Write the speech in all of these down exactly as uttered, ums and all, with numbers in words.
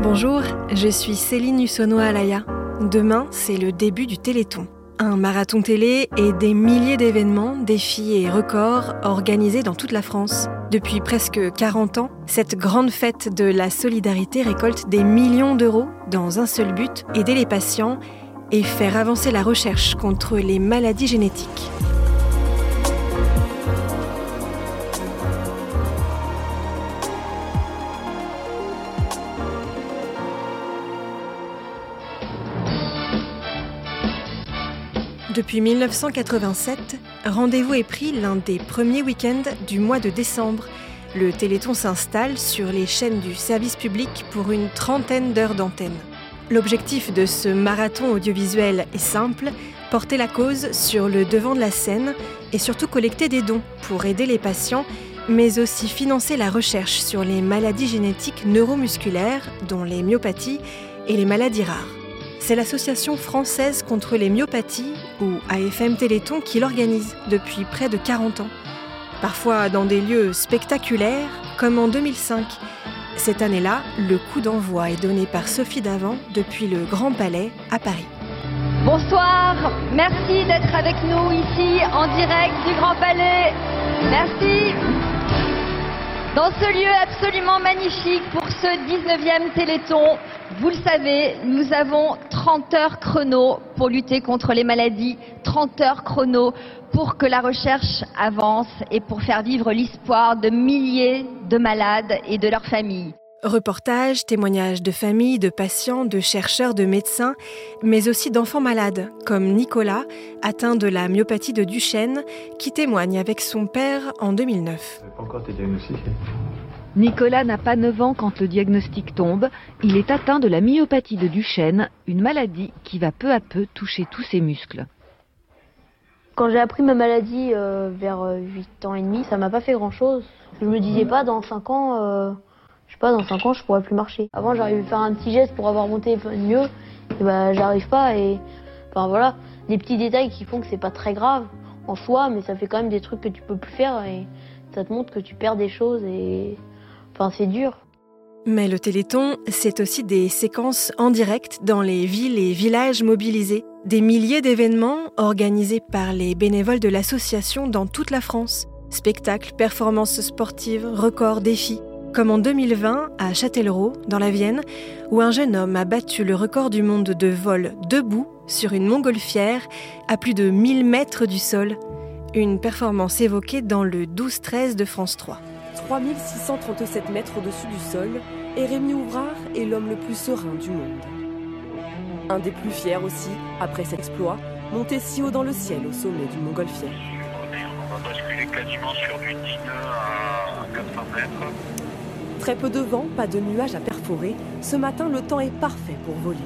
Bonjour, je suis Céline Usono Alaya. Demain, c'est le début du Téléthon. Un marathon télé et des milliers d'événements, défis et records organisés dans toute la France. Depuis presque quarante ans, cette grande fête de la solidarité récolte des millions d'euros dans un seul but, aider les patients et faire avancer la recherche contre les maladies génétiques. Depuis mille neuf cent quatre-vingt-sept, rendez-vous est pris l'un des premiers week-ends du mois de décembre. Le Téléthon s'installe sur les chaînes du service public pour une trentaine d'heures d'antenne. L'objectif de ce marathon audiovisuel est simple, porter la cause sur le devant de la scène et surtout collecter des dons pour aider les patients, mais aussi financer la recherche sur les maladies génétiques neuromusculaires, dont les myopathies et les maladies rares. C'est l'Association française contre les myopathies, ou A F M Téléthon, qui l'organise depuis près de quarante ans. Parfois dans des lieux spectaculaires, comme en deux mille cinq. Cette année-là, le coup d'envoi est donné par Sophie Davant depuis le Grand Palais à Paris. Bonsoir, merci d'être avec nous ici en direct du Grand Palais. Merci. Dans ce lieu absolument magnifique pour ce dix-neuvième Téléthon, vous le savez, nous avons trente heures chrono pour lutter contre les maladies, trente heures chrono pour que la recherche avance et pour faire vivre l'espoir de milliers de malades et de leurs familles. Reportages, témoignages de familles, de patients, de chercheurs, de médecins, mais aussi d'enfants malades, comme Nicolas, atteint de la myopathie de Duchenne, qui témoigne avec son père en deux mille neuf. Pas encore été diagnostiqué. Nicolas n'a pas neuf ans quand le diagnostic tombe. Il est atteint de la myopathie de Duchenne, une maladie qui va peu à peu toucher tous ses muscles. Quand j'ai appris ma maladie euh, vers huit ans et demi, ça m'a pas fait grand-chose. Je me disais pas dans cinq ans, euh, je sais pas, dans cinq ans je pourrais plus marcher. Avant j'arrivais à faire un petit geste pour avoir mon téléphone mieux, et ben j'arrive pas et enfin voilà, des petits détails qui font que c'est pas très grave en soi, mais ça fait quand même des trucs que tu peux plus faire et ça te montre que tu perds des choses et enfin, c'est dur. Mais le Téléthon, c'est aussi des séquences en direct dans les villes et villages mobilisés. Des milliers d'événements organisés par les bénévoles de l'association dans toute la France. Spectacles, performances sportives, records, défis. Comme en deux mille vingt, à Châtellerault, dans la Vienne, où un jeune homme a battu le record du monde de vol debout sur une montgolfière à plus de mille mètres du sol. Une performance évoquée dans le douze treize de France trois. trois mille six cent trente-sept mètres au-dessus du sol, et Rémi Ouvrard est l'homme le plus serein du monde. Un des plus fiers aussi, après cet exploit, monté si haut dans le ciel au sommet du Montgolfière. On va basculer quasiment sur du dix nœuds à quatre cents mètres. Très peu de vent, pas de nuages à perforer. Ce matin, le temps est parfait pour voler.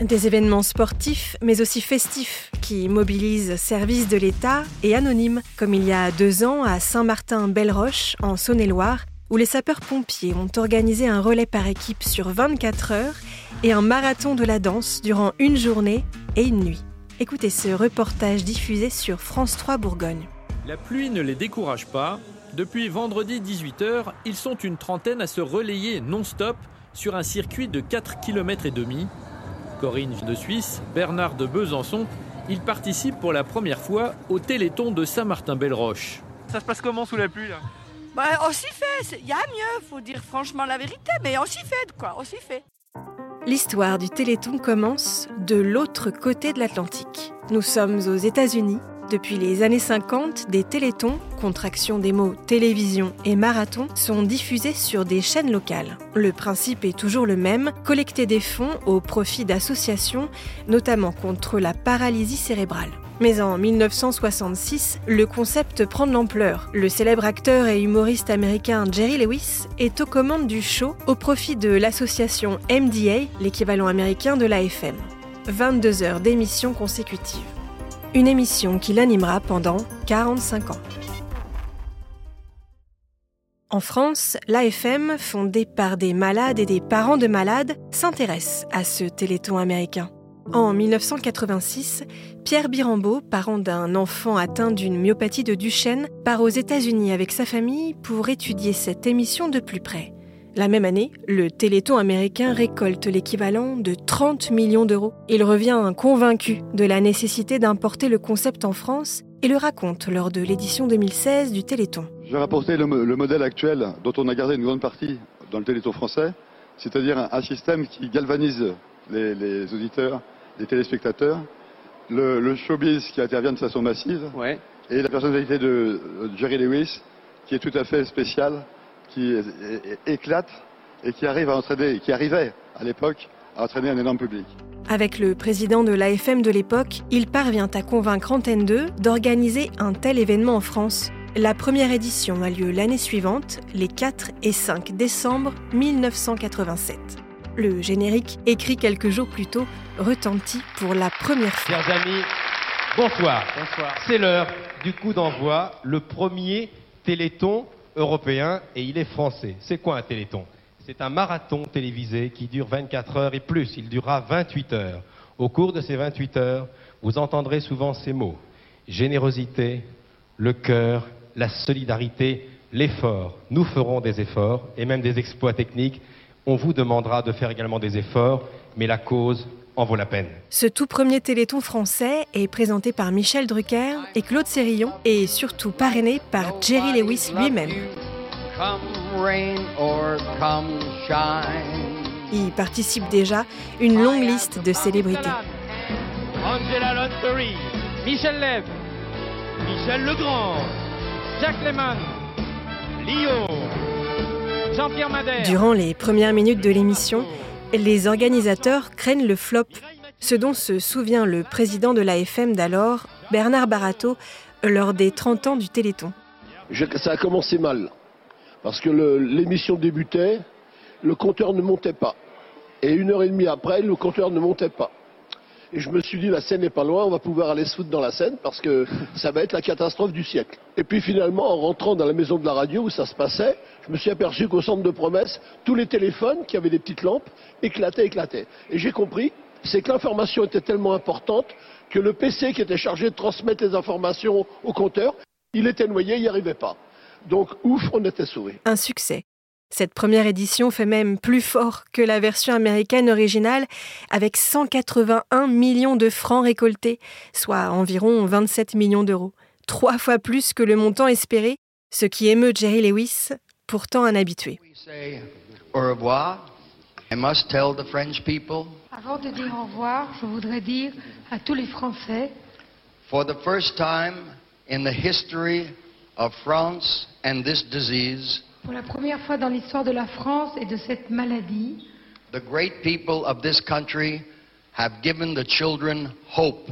Des événements sportifs, mais aussi festifs, qui mobilisent services de l'État et anonymes, comme il y a deux ans à Saint-Martin-Belle-Roche, en Saône-et-Loire, où les sapeurs-pompiers ont organisé un relais par équipe sur vingt-quatre heures et un marathon de la danse durant une journée et une nuit. Écoutez ce reportage diffusé sur France trois Bourgogne. La pluie ne les décourage pas. Depuis vendredi dix-huit heures, ils sont une trentaine à se relayer non-stop sur un circuit de quatre kilomètres et demi. Corinne de Suisse, Bernard de Besançon, ils participent pour la première fois au Téléthon de Saint-Martin-Belle-Roche. Ça se passe comment sous la pluie là ? Bah, on s'y fait, il y a mieux, faut dire franchement la vérité, mais on s'y fait quoi, on s'y fait. L'histoire du Téléthon commence de l'autre côté de l'Atlantique. Nous sommes aux États-Unis. Depuis les années cinquante, des téléthons, contraction des mots télévision et marathon, sont diffusés sur des chaînes locales. Le principe est toujours le même, collecter des fonds au profit d'associations, notamment contre la paralysie cérébrale. Mais en mille neuf cent soixante-six, le concept prend de l'ampleur. Le célèbre acteur et humoriste américain Jerry Lewis est aux commandes du show au profit de l'association M D A, l'équivalent américain de l'A F M. vingt-deux heures d'émissions consécutives. Une émission qu'il animera pendant quarante-cinq ans. En France, l'A F M, fondée par des malades et des parents de malades, s'intéresse à ce téléthon américain. En mille neuf cent quatre-vingt-six, Pierre Birambeau, parent d'un enfant atteint d'une myopathie de Duchenne, part aux États-Unis avec sa famille pour étudier cette émission de plus près. La même année, le Téléthon américain récolte l'équivalent de trente millions d'euros. Il revient convaincu de la nécessité d'importer le concept en France et le raconte lors de l'édition deux mille seize du Téléthon. J'ai rapporté le, le modèle actuel dont on a gardé une grande partie dans le Téléthon français, c'est-à-dire un, un système qui galvanise les, les auditeurs, les téléspectateurs, le, le showbiz qui intervient de façon massive, ouais. Et la personnalité de Jerry Lewis qui est tout à fait spéciale, qui éclate et qui arrive à entraîner, qui arrivait à l'époque à entraîner un énorme public. Avec le président de l'A F M de l'époque, il parvient à convaincre Antenne deux d'organiser un tel événement en France. La première édition a lieu l'année suivante, les quatre et cinq décembre mille neuf cent quatre-vingt-sept. Le générique, écrit quelques jours plus tôt, retentit pour la première fois. Chers amis, bonsoir. Bonsoir. C'est l'heure du coup d'envoi, le premier Téléthon européen, et il est français. C'est quoi un Téléthon ? C'est un marathon télévisé qui dure vingt-quatre heures et plus. Il durera vingt-huit heures. Au cours de ces vingt-huit heures, vous entendrez souvent ces mots. Générosité, le cœur, la solidarité, l'effort. Nous ferons des efforts et même des exploits techniques. On vous demandera de faire également des efforts, mais la cause en vaut la peine. Ce tout premier Téléthon français est présenté par Michel Drucker et Claude Serrihon et surtout parrainé par Jerry Lewis lui-même. Y participe déjà une longue liste de célébrités. Angela Lansbury, Michel Legrand, Michel Legrand, Jacques Lehmann, Lio, Jean-Pierre Madère. Durant les premières minutes de l'émission, les organisateurs craignent le flop, ce dont se souvient le président de l'A F M d'alors, Bernard Barataud, lors des trente ans du Téléthon. Ça a commencé mal, parce que le, l'émission débutait, le compteur ne montait pas. Et une heure et demie après, le compteur ne montait pas. Et je me suis dit, la scène n'est pas loin, on va pouvoir aller se foutre dans la scène, parce que ça va être la catastrophe du siècle. Et puis finalement, en rentrant dans la maison de la radio où ça se passait, je me suis aperçu qu'au centre de promesses, tous les téléphones qui avaient des petites lampes éclataient, éclataient. Et j'ai compris, c'est que l'information était tellement importante que le P C qui était chargé de transmettre les informations au compteur, il était noyé, il n'y arrivait pas. Donc ouf, on était sauvés. Un succès. Cette première édition fait même plus fort que la version américaine originale, avec cent quatre-vingt-un millions de francs récoltés, soit environ vingt-sept millions d'euros. Trois fois plus que le montant espéré, ce qui émeut Jerry Lewis, pourtant un habitué. Au revoir. I must tell the French people. Avant de dire au revoir, je voudrais dire à tous les Français. For the first time in the history of France and this disease. Pour la première fois dans l'histoire de la France et de cette maladie, the great people of this country have given the children hope.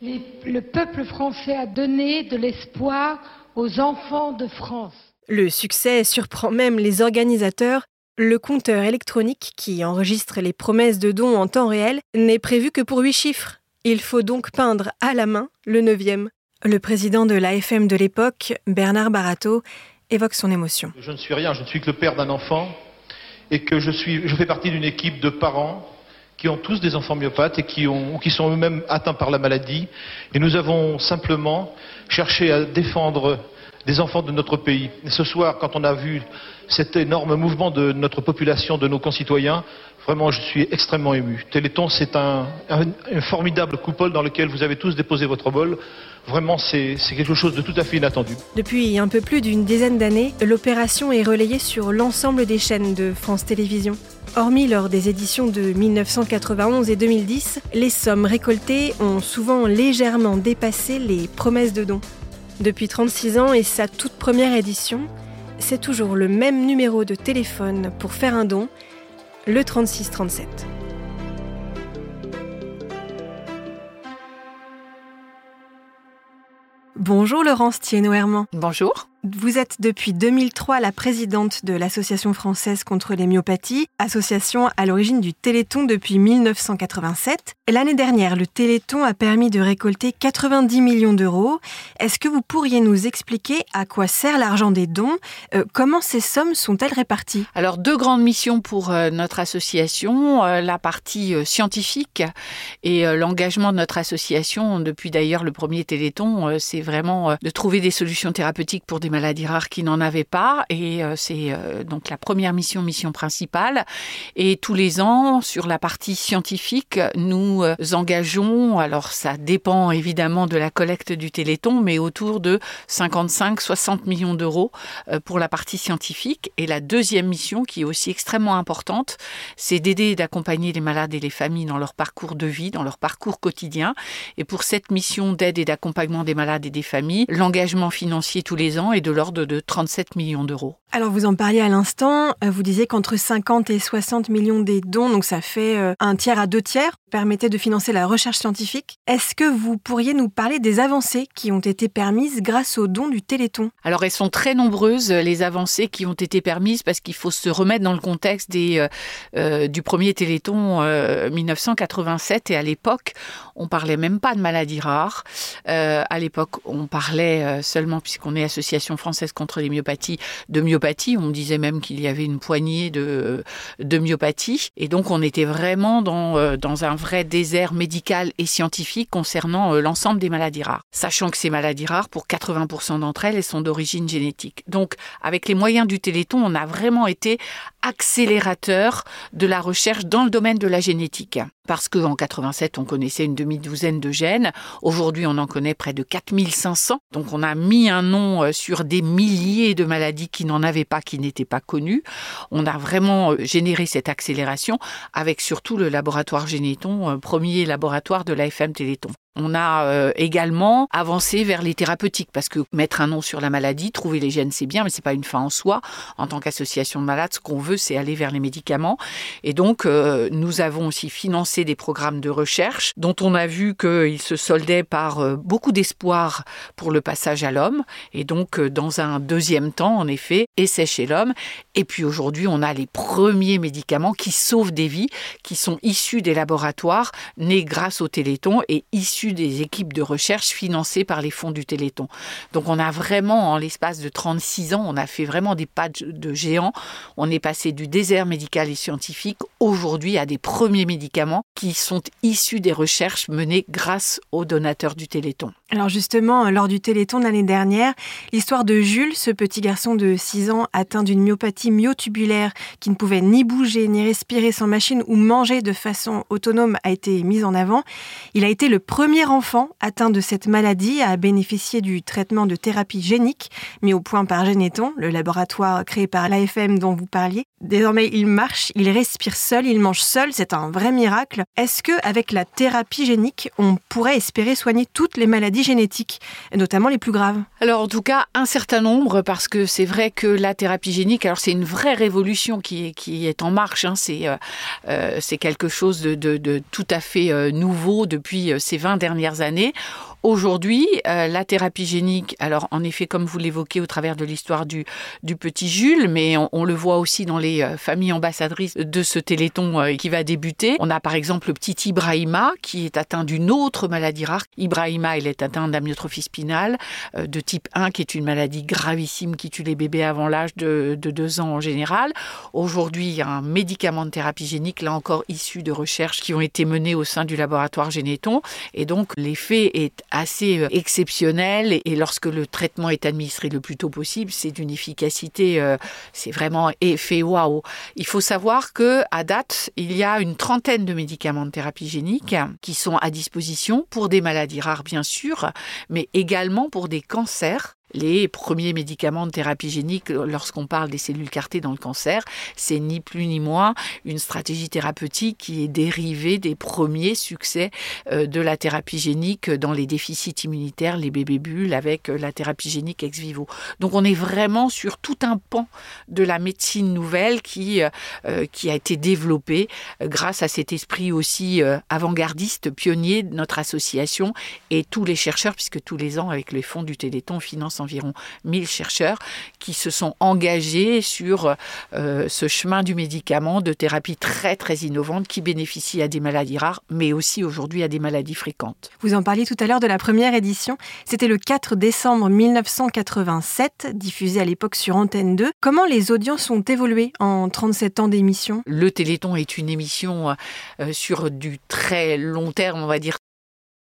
Les, le peuple français a donné de l'espoir aux enfants de France. Le succès surprend même les organisateurs. Le compteur électronique qui enregistre les promesses de dons en temps réel n'est prévu que pour huit chiffres. Il faut donc peindre à la main le neuvième. Le président de l'A F M de l'époque, Bernard Barataud, évoque son émotion. Je ne suis rien, je ne suis que le père d'un enfant et que je, suis, je fais partie d'une équipe de parents qui ont tous des enfants myopathes et qui, ont, qui sont eux-mêmes atteints par la maladie. Et nous avons simplement cherché à défendre des enfants de notre pays. Et ce soir, quand on a vu cet énorme mouvement de notre population, de nos concitoyens, vraiment, je suis extrêmement ému. Téléthon, c'est un, un, un formidable coupole dans lequel vous avez tous déposé votre bol. Vraiment, c'est, c'est quelque chose de tout à fait inattendu. Depuis un peu plus d'une dizaine d'années, l'opération est relayée sur l'ensemble des chaînes de France Télévisions. Hormis lors des éditions de mille neuf cent quatre-vingt-onze et deux mille dix, les sommes récoltées ont souvent légèrement dépassé les promesses de dons. Depuis trente-six ans et sa toute première édition, c'est toujours le même numéro de téléphone pour faire un don, le trente-six trente-sept. Bonjour Laurence Tiennot-Herment. Bonjour. Vous êtes depuis deux mille trois la présidente de l'Association française contre les myopathies, association à l'origine du Téléthon depuis mille neuf cent quatre-vingt-sept. L'année dernière, le Téléthon a permis de récolter quatre-vingt-dix millions d'euros. Est-ce que vous pourriez nous expliquer à quoi sert l'argent des dons ? euh, Comment ces sommes sont-elles réparties ? Alors, deux grandes missions pour euh, notre association. Euh, la partie euh, scientifique et euh, l'engagement de notre association, depuis d'ailleurs le premier Téléthon, euh, c'est vraiment euh, de trouver des solutions thérapeutiques pour des maladies rares qui n'en avaient pas. Et c'est donc la première mission, mission principale. Et tous les ans, sur la partie scientifique, nous engageons, alors ça dépend évidemment de la collecte du Téléthon, mais autour de cinquante-cinq à soixante millions d'euros pour la partie scientifique. Et la deuxième mission, qui est aussi extrêmement importante, c'est d'aider et d'accompagner les malades et les familles dans leur parcours de vie, dans leur parcours quotidien. Et pour cette mission d'aide et d'accompagnement des malades et des familles, l'engagement financier tous les ans est de l'ordre de trente-sept millions d'euros. Alors vous en parliez à l'instant, vous disiez qu'entre cinquante et soixante millions des dons, donc ça fait un tiers à deux tiers, permettaient de financer la recherche scientifique. Est-ce que vous pourriez nous parler des avancées qui ont été permises grâce aux dons du Téléthon ? Alors elles sont très nombreuses, les avancées qui ont été permises, parce qu'il faut se remettre dans le contexte des, euh, du premier Téléthon euh, dix-neuf cent quatre-vingt-sept, et à l'époque on parlait même pas de maladies rares. Euh, à l'époque on parlait seulement, puisqu'on est Association française contre les myopathies, de myopathies. On disait même qu'il y avait une poignée de, de myopathies, et donc on était vraiment dans, dans un vrai désert médical et scientifique concernant l'ensemble des maladies rares, sachant que ces maladies rares, pour quatre-vingts pour cent d'entre elles, elles sont d'origine génétique. Donc avec les moyens du Téléthon, on a vraiment été accélérateur de la recherche dans le domaine de la génétique. Parce qu'en quatre-vingt-sept, on connaissait une demi-douzaine de gènes. Aujourd'hui, on en connaît près de quatre mille cinq cents. Donc, on a mis un nom sur des milliers de maladies qui n'en avaient pas, qui n'étaient pas connues. On a vraiment généré cette accélération avec surtout le laboratoire Généthon, premier laboratoire de l'A F M Téléthon. On a également avancé vers les thérapeutiques, parce que mettre un nom sur la maladie, trouver les gènes, c'est bien, mais c'est pas une fin en soi. En tant qu'association de malades, ce qu'on veut, c'est aller vers les médicaments. Et donc, euh, nous avons aussi financé des programmes de recherche dont on a vu qu'ils se soldaient par beaucoup d'espoir pour le passage à l'homme. Et donc, dans un deuxième temps, en effet, essai chez l'homme. Et puis aujourd'hui, on a les premiers médicaments qui sauvent des vies, qui sont issus des laboratoires, nés grâce au Téléthon et issus des équipes de recherche financées par les fonds du Téléthon. Donc on a vraiment, en l'espace de trente-six ans, on a fait vraiment des pas de géant. On est passé du désert médical et scientifique aujourd'hui à des premiers médicaments qui sont issus des recherches menées grâce aux donateurs du Téléthon. Alors justement, lors du Téléthon l'année dernière, l'histoire de Jules, ce petit garçon de six ans atteint d'une myopathie myotubulaire qui ne pouvait ni bouger, ni respirer sans machine ou manger de façon autonome, a été mise en avant. Il a été le premier Le premier enfant atteint de cette maladie a bénéficié du traitement de thérapie génique mis au point par Généthon, le laboratoire créé par l'A F M dont vous parliez. Désormais, il marche, il respire seul, il mange seul, c'est un vrai miracle. Est-ce que, avec la thérapie génique, on pourrait espérer soigner toutes les maladies génétiques, notamment les plus graves ? Alors, en tout cas, un certain nombre, parce que c'est vrai que la thérapie génique, alors c'est une vraie révolution qui est, qui est en marche. Hein, c'est, euh, c'est quelque chose de, de, de tout à fait nouveau depuis ces vingt dernières années. Aujourd'hui, euh, la thérapie génique, alors en effet, comme vous l'évoquez au travers de l'histoire du, du petit Jules, mais on, on le voit aussi dans les euh, familles ambassadrices de ce Téléthon euh, qui va débuter. On a par exemple le petit Ibrahima qui est atteint d'une autre maladie rare. Ibrahima, il est atteint d'amyotrophie spinale euh, de type un, qui est une maladie gravissime qui tue les bébés avant l'âge de, de deux ans en général. Aujourd'hui, il y a un médicament de thérapie génique, là encore issu de recherches qui ont été menées au sein du laboratoire Généthon. Et donc, l'effet est assez exceptionnel, et lorsque le traitement est administré le plus tôt possible, c'est d'une efficacité, euh, c'est vraiment effet waouh. Il faut savoir que à date, il y a une trentaine de médicaments de thérapie génique qui sont à disposition pour des maladies rares bien sûr, mais également pour des cancers. Les premiers médicaments de thérapie génique, lorsqu'on parle des cellules C A R T dans le cancer, c'est ni plus ni moins une stratégie thérapeutique qui est dérivée des premiers succès de la thérapie génique dans les déficits immunitaires, les bébés bulles, avec la thérapie génique ex vivo. Donc on est vraiment sur tout un pan de la médecine nouvelle qui, euh, qui a été développée grâce à cet esprit aussi avant-gardiste, pionnier de notre association, et tous les chercheurs, puisque tous les ans, avec les fonds du Téléthon, finance environ mille chercheurs qui se sont engagés sur euh, ce chemin du médicament, de thérapie très très innovante qui bénéficie à des maladies rares, mais aussi aujourd'hui à des maladies fréquentes. Vous en parliez tout à l'heure de la première édition, c'était le quatre décembre dix-neuf cent quatre-vingt-sept, diffusé à l'époque sur Antenne deux. Comment les audiences ont évolué en trente-sept ans d'émission ? Le Téléthon est une émission euh, sur du très long terme, on va dire,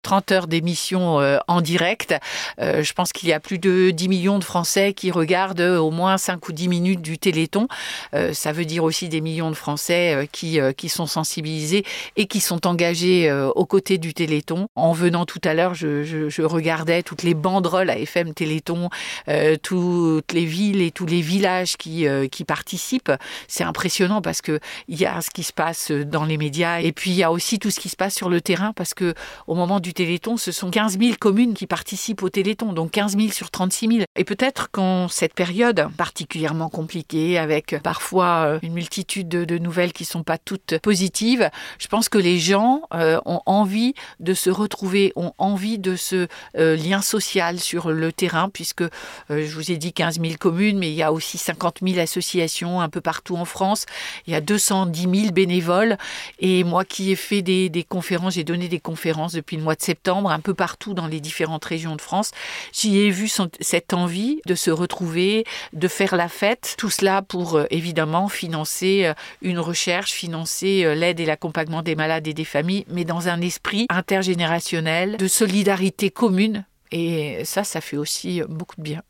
trente heures d'émission euh, en direct. Euh, je pense qu'il y a plus de dix millions de Français qui regardent au moins cinq ou dix minutes du Téléthon. Euh, ça veut dire aussi des millions de Français euh, qui, euh, qui sont sensibilisés et qui sont engagés euh, aux côtés du Téléthon. En venant tout à l'heure, je, je, je regardais toutes les banderoles A F M Téléthon, euh, toutes les villes et tous les villages qui, euh, qui participent. C'est impressionnant parce qu'il y a ce qui se passe dans les médias et puis il y a aussi tout ce qui se passe sur le terrain parce qu'au moment du Téléthon, ce sont quinze mille communes qui participent au Téléthon, donc quinze mille sur trente-six mille. Et peut-être qu'en cette période particulièrement compliquée, avec parfois une multitude de, de nouvelles qui ne sont pas toutes positives, je pense que les gens euh, ont envie de se retrouver, ont envie de ce euh, lien social sur le terrain, puisque euh, je vous ai dit quinze mille communes, mais il y a aussi cinquante mille associations un peu partout en France. Il y a deux cent dix mille bénévoles. Et moi qui ai fait des, des conférences, j'ai donné des conférences depuis le mois de septembre, un peu partout dans les différentes régions de France, j'y ai vu son, cette envie de se retrouver, de faire la fête. Tout cela pour, évidemment, financer une recherche, financer l'aide et l'accompagnement des malades et des familles, mais dans un esprit intergénérationnel, de solidarité commune. Et ça, ça fait aussi beaucoup de bien.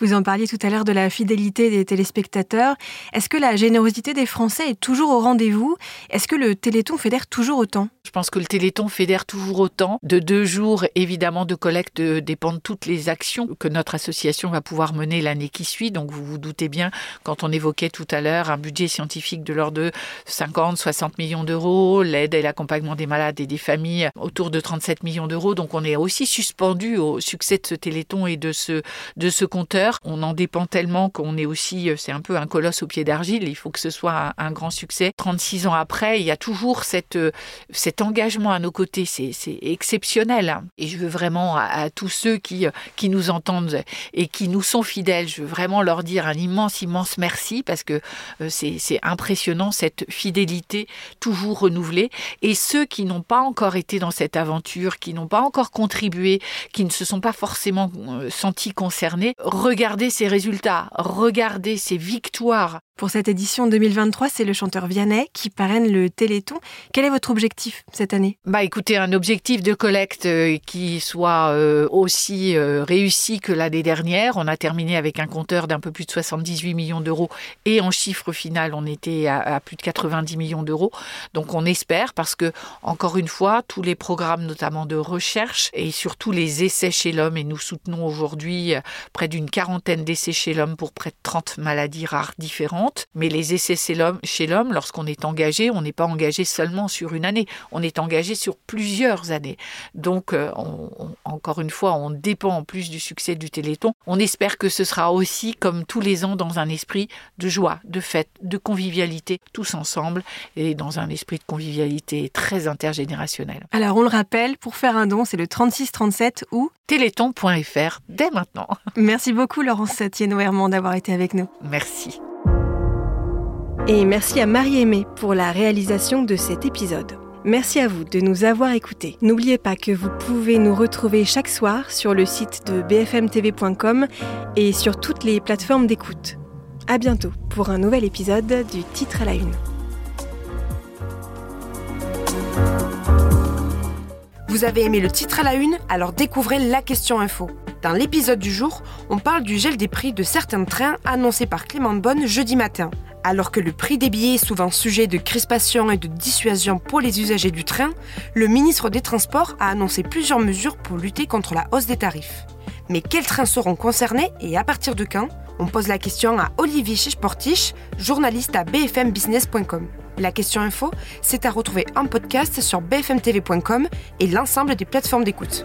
Vous en parliez tout à l'heure de la fidélité des téléspectateurs. Est-ce que la générosité des Français est toujours au rendez-vous ? Est-ce que le Téléthon fédère toujours autant ? Je pense que le Téléthon fédère toujours autant. De deux jours, évidemment, de collecte dépendent toutes les actions que notre association va pouvoir mener l'année qui suit. Donc, vous vous doutez bien, quand on évoquait tout à l'heure un budget scientifique de l'ordre de cinquante à soixante millions d'euros, l'aide et l'accompagnement des malades et des familles autour de trente-sept millions d'euros. Donc, on est aussi suspendu au succès de ce Téléthon et de ce, de ce compteur. On en dépend tellement qu'on est aussi, c'est un peu un colosse au pied d'argile, il faut que ce soit un, un grand succès. trente-six ans après, il y a toujours cette, cet engagement à nos côtés, c'est, c'est exceptionnel. Et je veux vraiment à, à tous ceux qui, qui nous entendent et qui nous sont fidèles, je veux vraiment leur dire un immense, immense merci parce que c'est, c'est impressionnant cette fidélité toujours renouvelée. Et ceux qui n'ont pas encore été dans cette aventure, qui n'ont pas encore contribué, qui ne se sont pas forcément sentis concernés, regardez ces résultats, regardez ces victoires. Pour cette édition deux mille vingt-trois, c'est le chanteur Vianney qui parraine le Téléthon. Quel est votre objectif cette année ? Bah, écoutez, un objectif de collecte qui soit euh, aussi euh, réussi que l'année dernière. On a terminé avec un compteur d'un peu plus de soixante-dix-huit millions d'euros et en chiffre final, on était à, à plus de quatre-vingt-dix millions d'euros. Donc on espère parce que, encore une fois, tous les programmes notamment de recherche et surtout les essais chez l'homme, et nous soutenons aujourd'hui près d'une quarantaine d'essais chez l'homme pour près de trente maladies rares différentes. Mais les essais chez l'homme, lorsqu'on est engagé, on n'est pas engagé seulement sur une année, on est engagé sur plusieurs années. Donc, on, on, encore une fois, on dépend en plus du succès du Téléthon. On espère que ce sera aussi, comme tous les ans, dans un esprit de joie, de fête, de convivialité, tous ensemble, et dans un esprit de convivialité très intergénérationnel. Alors, on le rappelle, pour faire un don, c'est le trente-six trente-sept ou téléthon point f r dès maintenant. Merci beaucoup, Laurence Tiennot-Herment, d'avoir été avec nous. Merci. Et merci à Marie-Aimée pour la réalisation de cet épisode. Merci à vous de nous avoir écoutés. N'oubliez pas que vous pouvez nous retrouver chaque soir sur le site de b f m t v point com et sur toutes les plateformes d'écoute. À bientôt pour un nouvel épisode du Titre à la Une. Vous avez aimé le Titre à la Une ? Alors découvrez la question info. Dans l'épisode du jour, on parle du gel des prix de certains trains annoncés par Clément Bonne jeudi matin. Alors que le prix des billets est souvent sujet de crispation et de dissuasion pour les usagers du train, le ministre des Transports a annoncé plusieurs mesures pour lutter contre la hausse des tarifs. Mais quels trains seront concernés et à partir de quand ? On pose la question à Olivier Chichportiche, journaliste à b f m business point com. La question info, c'est à retrouver en podcast sur b f m t v point com et l'ensemble des plateformes d'écoute.